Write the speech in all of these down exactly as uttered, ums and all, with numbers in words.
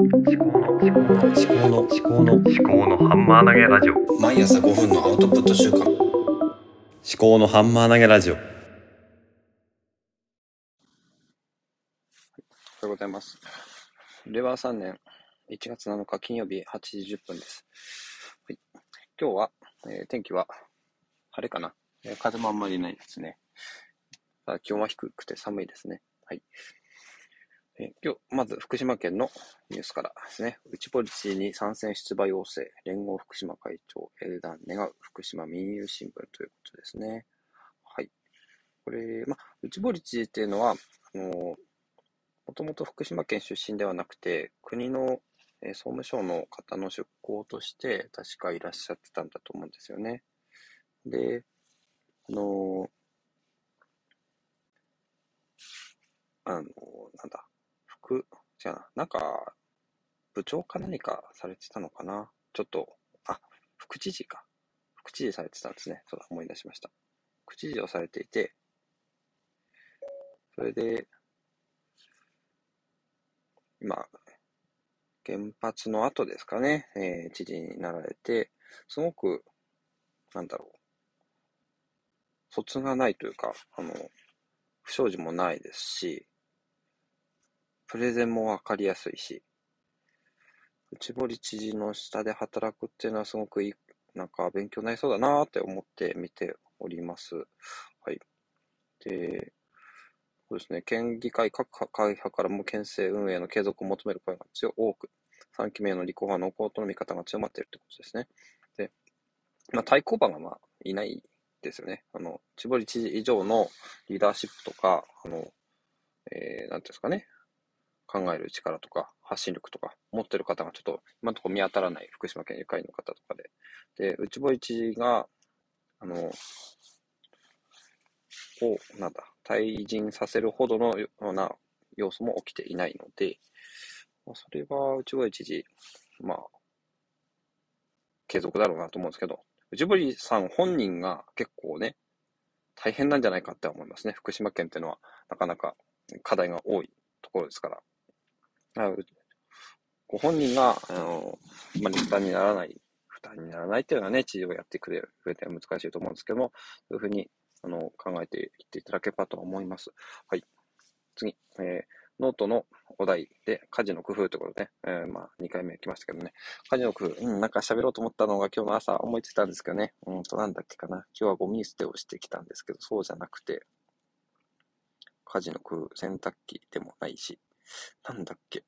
思考の思考の思考の思考のハンマー投げラジオ、毎朝ごふんのアウトプット週間、思考のハンマー投げラジオ。おはようございます。令和さんねんいちがつなのか金曜日はちじじゅっぷんです。はい、今日は、えー、天気は晴れかな、えー、風もあんまりないですね。気温は低くて寒いですね。はい、え今日、まず福島県のニュースからですね。内堀に参戦出馬要請、連合福島会長、英断願う、福島民友新聞ということですね。はい。これ、ま、内堀知事っていうのは、あの、もともと福島県出身ではなくて、国の、えー、総務省の方の出向として、確かいらっしゃってたんだと思うんですよね。で、あの、あの、なんだ。じゃあなんか部長か何かされてたのかな、ちょっとあ副知事か副知事されてたんですね。そうだ、思い出しました。副知事をされていて、それで今原発の後ですかね、えー、知事になられて、すごくなんだろう、卒がないというか、あの不祥事もないですし、プレゼンもわかりやすいし、内堀知事の下で働くっていうのはすごくいい、なんか勉強になりそうだなーって思って見ております。はい。で、そうですね、県議会各会派からも県政運営の継続を求める声が強く、さんきめの立候補の濃厚との見方が強まっているということですね。で、まあ、対抗馬がまあいないですよね。あの、内堀知事以上のリーダーシップとか、あの、えー、なんていうんですかね、考える力とか発信力とか持ってる方がちょっと今のところ見当たらない、福島県ゆかりの方とかで、で内堀知事があのをなんだ退陣させるほどのような要素も起きていないので、それは内堀知事まあ継続だろうなと思うんですけど、内堀さん本人が結構ね大変なんじゃないかって思いますね。福島県っていうのはなかなか課題が多いところですから。ご本人があのあまり負担にならない負担にならないっていうのはね、知事をやってくれる上では難しいと思うんですけども、そういうふうにあの考えていっていただければと思います。はい、次、えー、ノートのお題で家事の工夫ということで、ねえー、まあにかいめ来ましたけどね、家事の工夫、うん、なんか喋ろうと思ったのが今日の朝思いついたんですけどね、うんとなんだっけかな、今日はゴミ捨てをしてきたんですけど、そうじゃなくて家事の工夫、洗濯機でもないし、なんだっけ、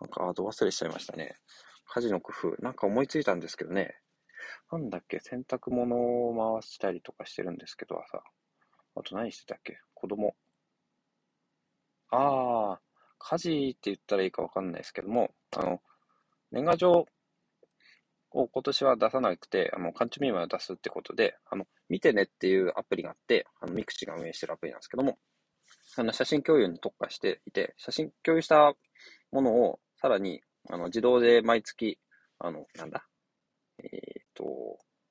なんかあと忘れしちゃいましたね。家事の工夫、なんか思いついたんですけどね、なんだっけ、洗濯物を回したりとかしてるんですけど、朝あと何してたっけ、子供、ああ家事って言ったらいいかわかんないですけども、あの年賀状を今年は出さなくて、あのカンチュミーマを出すってことで、あの見てねっていうアプリがあって、あのミクシーが運営してるアプリなんですけども、あの写真共有に特化していて、写真共有したものをさらにあの自動で毎月、あのなんだ、えっと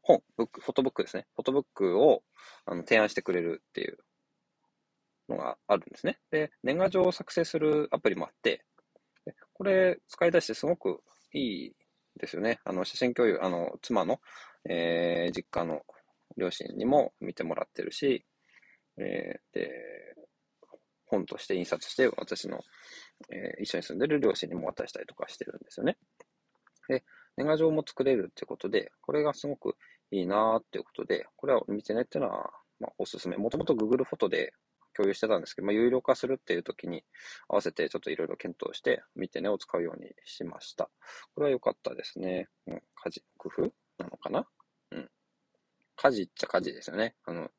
本ブック、フォトブックですね、フォトブックをあの提案してくれるっていうのがあるんですね。で、年賀状を作成するアプリもあって、これ使い出してすごくいいですよね。あの写真共有、あの妻の、えー、実家の両親にも見てもらってるし、えー、で本として印刷して、私の、えー、一緒に住んでる両親にも渡したりとかしてるんですよね。で、年賀状も作れるってことで、これがすごくいいなーっていうことで、これは見てねっていうのは、まあ、おすすめ。もともと Google フォトで共有してたんですけど、まあ、有料化するっていう時に合わせてちょっといろいろ検討して、見てねを使うようにしました。これは良かったですね。うん、家事、工夫なのかな、うん。家事っちゃ家事ですよね。あの、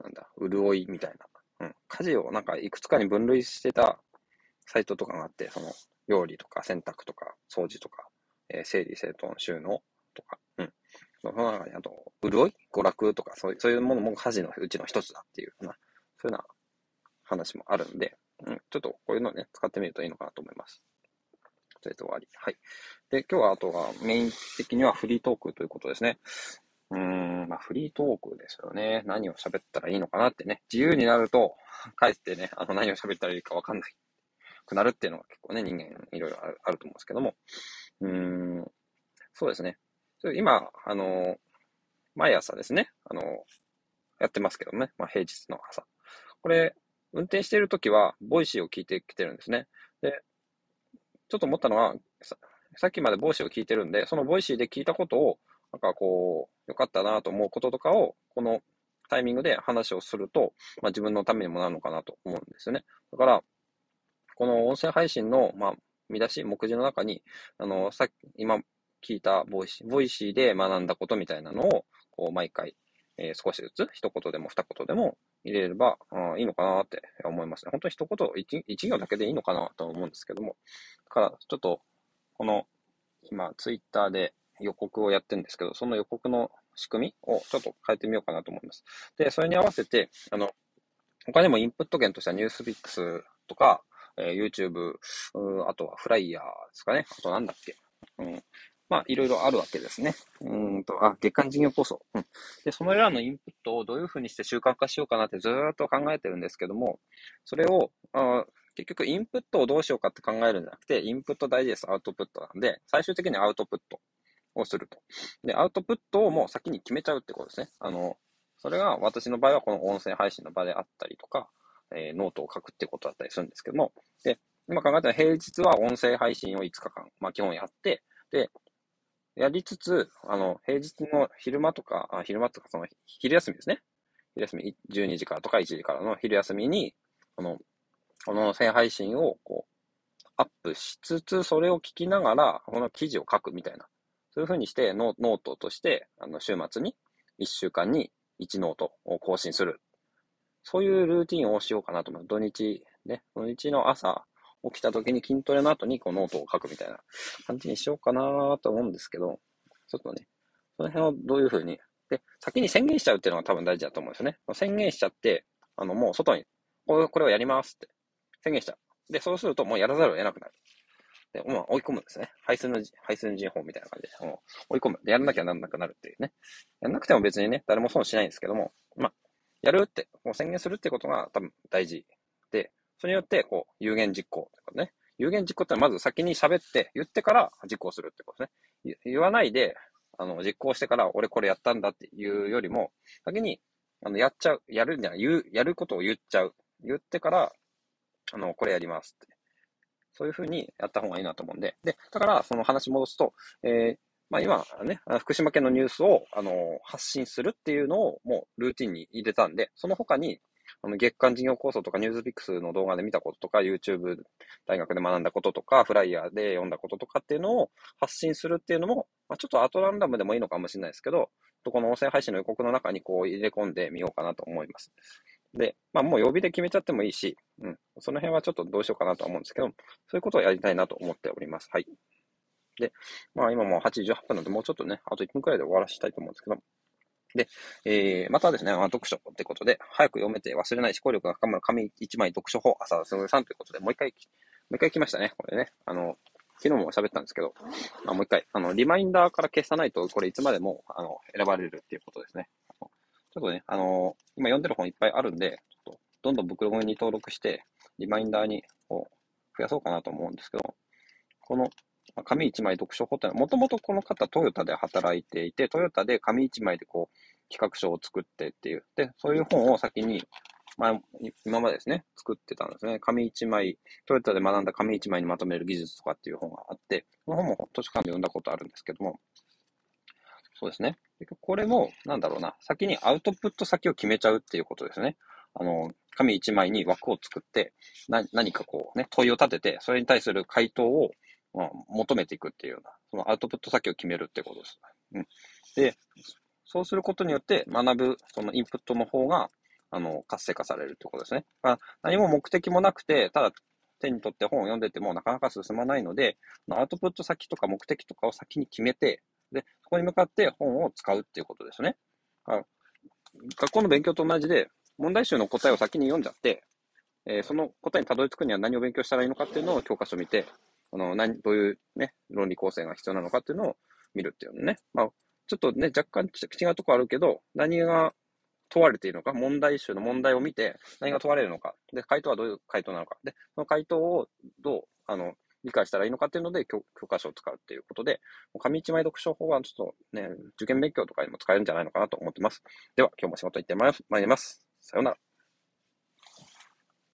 なんだ、潤いみたいな。うん、家事をなんかいくつかに分類してたサイトとかがあって、その料理とか洗濯とか掃除とか、えー、整理整頓収納とか、うん、その中にあと潤い娯楽とかそういう、そういうものも家事のうちの一つだっていうな、そういうような話もあるんで、うん、ちょっとこういうのをね使ってみるといいのかなと思います。それと終わり。はい。で、今日はあとはメイン的にはフリートークということですね。うーん、まあ、フリートークですよね。何を喋ったらいいのかなってね。自由になると、かえってね、あの、何を喋ったらいいかわかんない。くなるっていうのが結構ね、人間いろいろあると思うんですけども、うーん、そうですね。今、あの、毎朝ですね、あの、やってますけどもね、まあ、平日の朝。これ、運転しているときは、ボイシーを聞いてきてるんですね。で、ちょっと思ったのは、さ, さっきまでボイシーを聞いてるんで、そのボイシーで聞いたことを、なんかこう、良かったなと思うこととかを、このタイミングで話をすると、まあ、自分のためにもなるのかなと思うんですよね。だから、この音声配信の、まあ、見出し、目次の中に、あの、さっき、今聞いたボイシー、ボイシーで学んだことみたいなのを、こう、毎回、えー、少しずつ、一言でも二言でも入れれば、うん、いいのかなって思いますね。本当に一言、一、一行だけでいいのかなと思うんですけども。だから、ちょっと、この、今、ツイッターで予告をやってるんですけど、その予告の仕組みをちょっと変えてみようかなと思います。で、それに合わせて、あの、他にもインプット源としてはニュースピックスとか、えー、YouTube、あとはフライヤーですかね。あとなんだっけ。うん。まあ、いろいろあるわけですね。うんと、あ、月間事業構想。うん。で、そのらのインプットをどういうふうにして習慣化しようかなってずーっと考えてるんですけども、それを、あ、結局インプットをどうしようかって考えるんじゃなくて、インプット大事です、アウトプットなんで、最終的にアウトプットをすると。で、アウトプットをもう先に決めちゃうってことですね。あの、それが私の場合はこの音声配信の場であったりとか、えー、ノートを書くってことだったりするんですけども、で、今考えたら平日は音声配信をいつかかん、まあ基本やって、で、やりつつ、あの、平日の昼間とか、あ昼間とか、その、昼休みですね。昼休み、じゅうにじからとかいちじからの昼休みに、この、この音声配信を、こう、アップしつつ、それを聞きながら、この記事を書くみたいな。そういう風にしてノ、ノートとして、あの、週末に、いっしゅうかんにいちノートを更新する。そういうルーティンをしようかなと思います。土日、ね、土日の朝、起きた時に筋トレの後にこうノートを書くみたいな感じにしようかなと思うんですけど、ちょっとね、その辺をどういう風に、で、先に宣言しちゃうっていうのが多分大事だと思うんですよね。宣言しちゃって、あの、もう外に、これをやりますって宣言しちゃう。で、そうするともうやらざるを得なくなる。で、もう追い込むんですね。配信の、配信人法みたいな感じで、もう追い込む。で、やらなきゃなんなくなるっていうね。やらなくても別にね、誰も損しないんですけども、まあ、やるって、もう宣言するってことが多分大事で、それによって、こう、有言実行とかね。有言実行ってのはまず先に喋って、言ってから実行するってことですね。言わないで、あの、実行してから俺これやったんだっていうよりも、先に、あの、やっちゃう、やるんじゃない、言う、やることを言っちゃう。言ってから、あの、これやりますって。そういうふうにやった方がいいなと思うんで。で、だから、その話戻すと、えー、まあ今ね、福島県のニュースを、あの、発信するっていうのをもうルーティンに入れたんで、その他に、あの月間事業構想とかニュースピックスの動画で見たこととか YouTube 大学で学んだこととかフライヤーで読んだこととかっていうのを発信するっていうのも、まあ、ちょっとアトランダムでもいいのかもしれないですけど、この音声配信の予告の中にこう入れ込んでみようかなと思います。で、まあもう曜日で決めちゃってもいいし、うん、その辺はちょっとどうしようかなと思うんですけど、そういうことをやりたいなと思っております。はい。で、まあ今もうはちじじゅうはっぷんなんでもうちょっとね、あといっぷんくらいで終わらせたいと思うんですけど、で、えー、またですね、まあ、読書ってことで、早く読めて忘れない思考力が深まる紙一枚読書法、浅田紬さんということで、もう一回、もう一回来ましたね、これね。あの、昨日も喋ったんですけど、まあ、もう一回、あの、リマインダーから消さないと、これいつまでも、あの、選ばれるっていうことですね。ちょっとね、あの、今読んでる本いっぱいあるんで、ちょっとどんどんブックログに登録して、リマインダーに、こう、増やそうかなと思うんですけど、この、まあ、紙一枚読書法ってのは、もともとこの方トヨタで働いていて、トヨタで紙一枚でこう、企画書を作ってっていう。で、そういう本を先に、まあ、今までですね、作ってたんですね。紙一枚、トヨタで学んだ紙一枚にまとめる技術とかっていう本があって、この本も図書館で読んだことあるんですけども、そうですね。これも、なんだろうな、先にアウトプット先を決めちゃうっていうことですね。あの、紙一枚に枠を作って、な、何かこうね、問いを立てて、それに対する回答を、まあ、求めていくっていうような、そのアウトプット先を決めるってことです。うん。で、そうすることによって学ぶ、そのインプットの方が、あの、活性化されるってことですね。まあ、何も目的もなくて、ただ手に取って本を読んでてもなかなか進まないので、アウトプット先とか目的とかを先に決めて、で、そこに向かって本を使うっていうことですね。あ、学校の勉強と同じで、問題集の答えを先に読んじゃって、えー、その答えにたどり着くには何を勉強したらいいのかっていうのを教科書見て、あの、何、どういうね、論理構成が必要なのかっていうのを見るっていうのね。まあ、ちょっとね、若干違うとこあるけど、何が問われているのか、問題集の問題を見て何が問われるのか、で回答はどういう回答なのか、でその回答をどうあの理解したらいいのかっていうので 教, 教科書を使うっていうことで、紙一枚読書法はちょっとね、受験勉強とかにも使えるんじゃないのかなと思ってます。では今日も仕事行ってまいります。さようなら。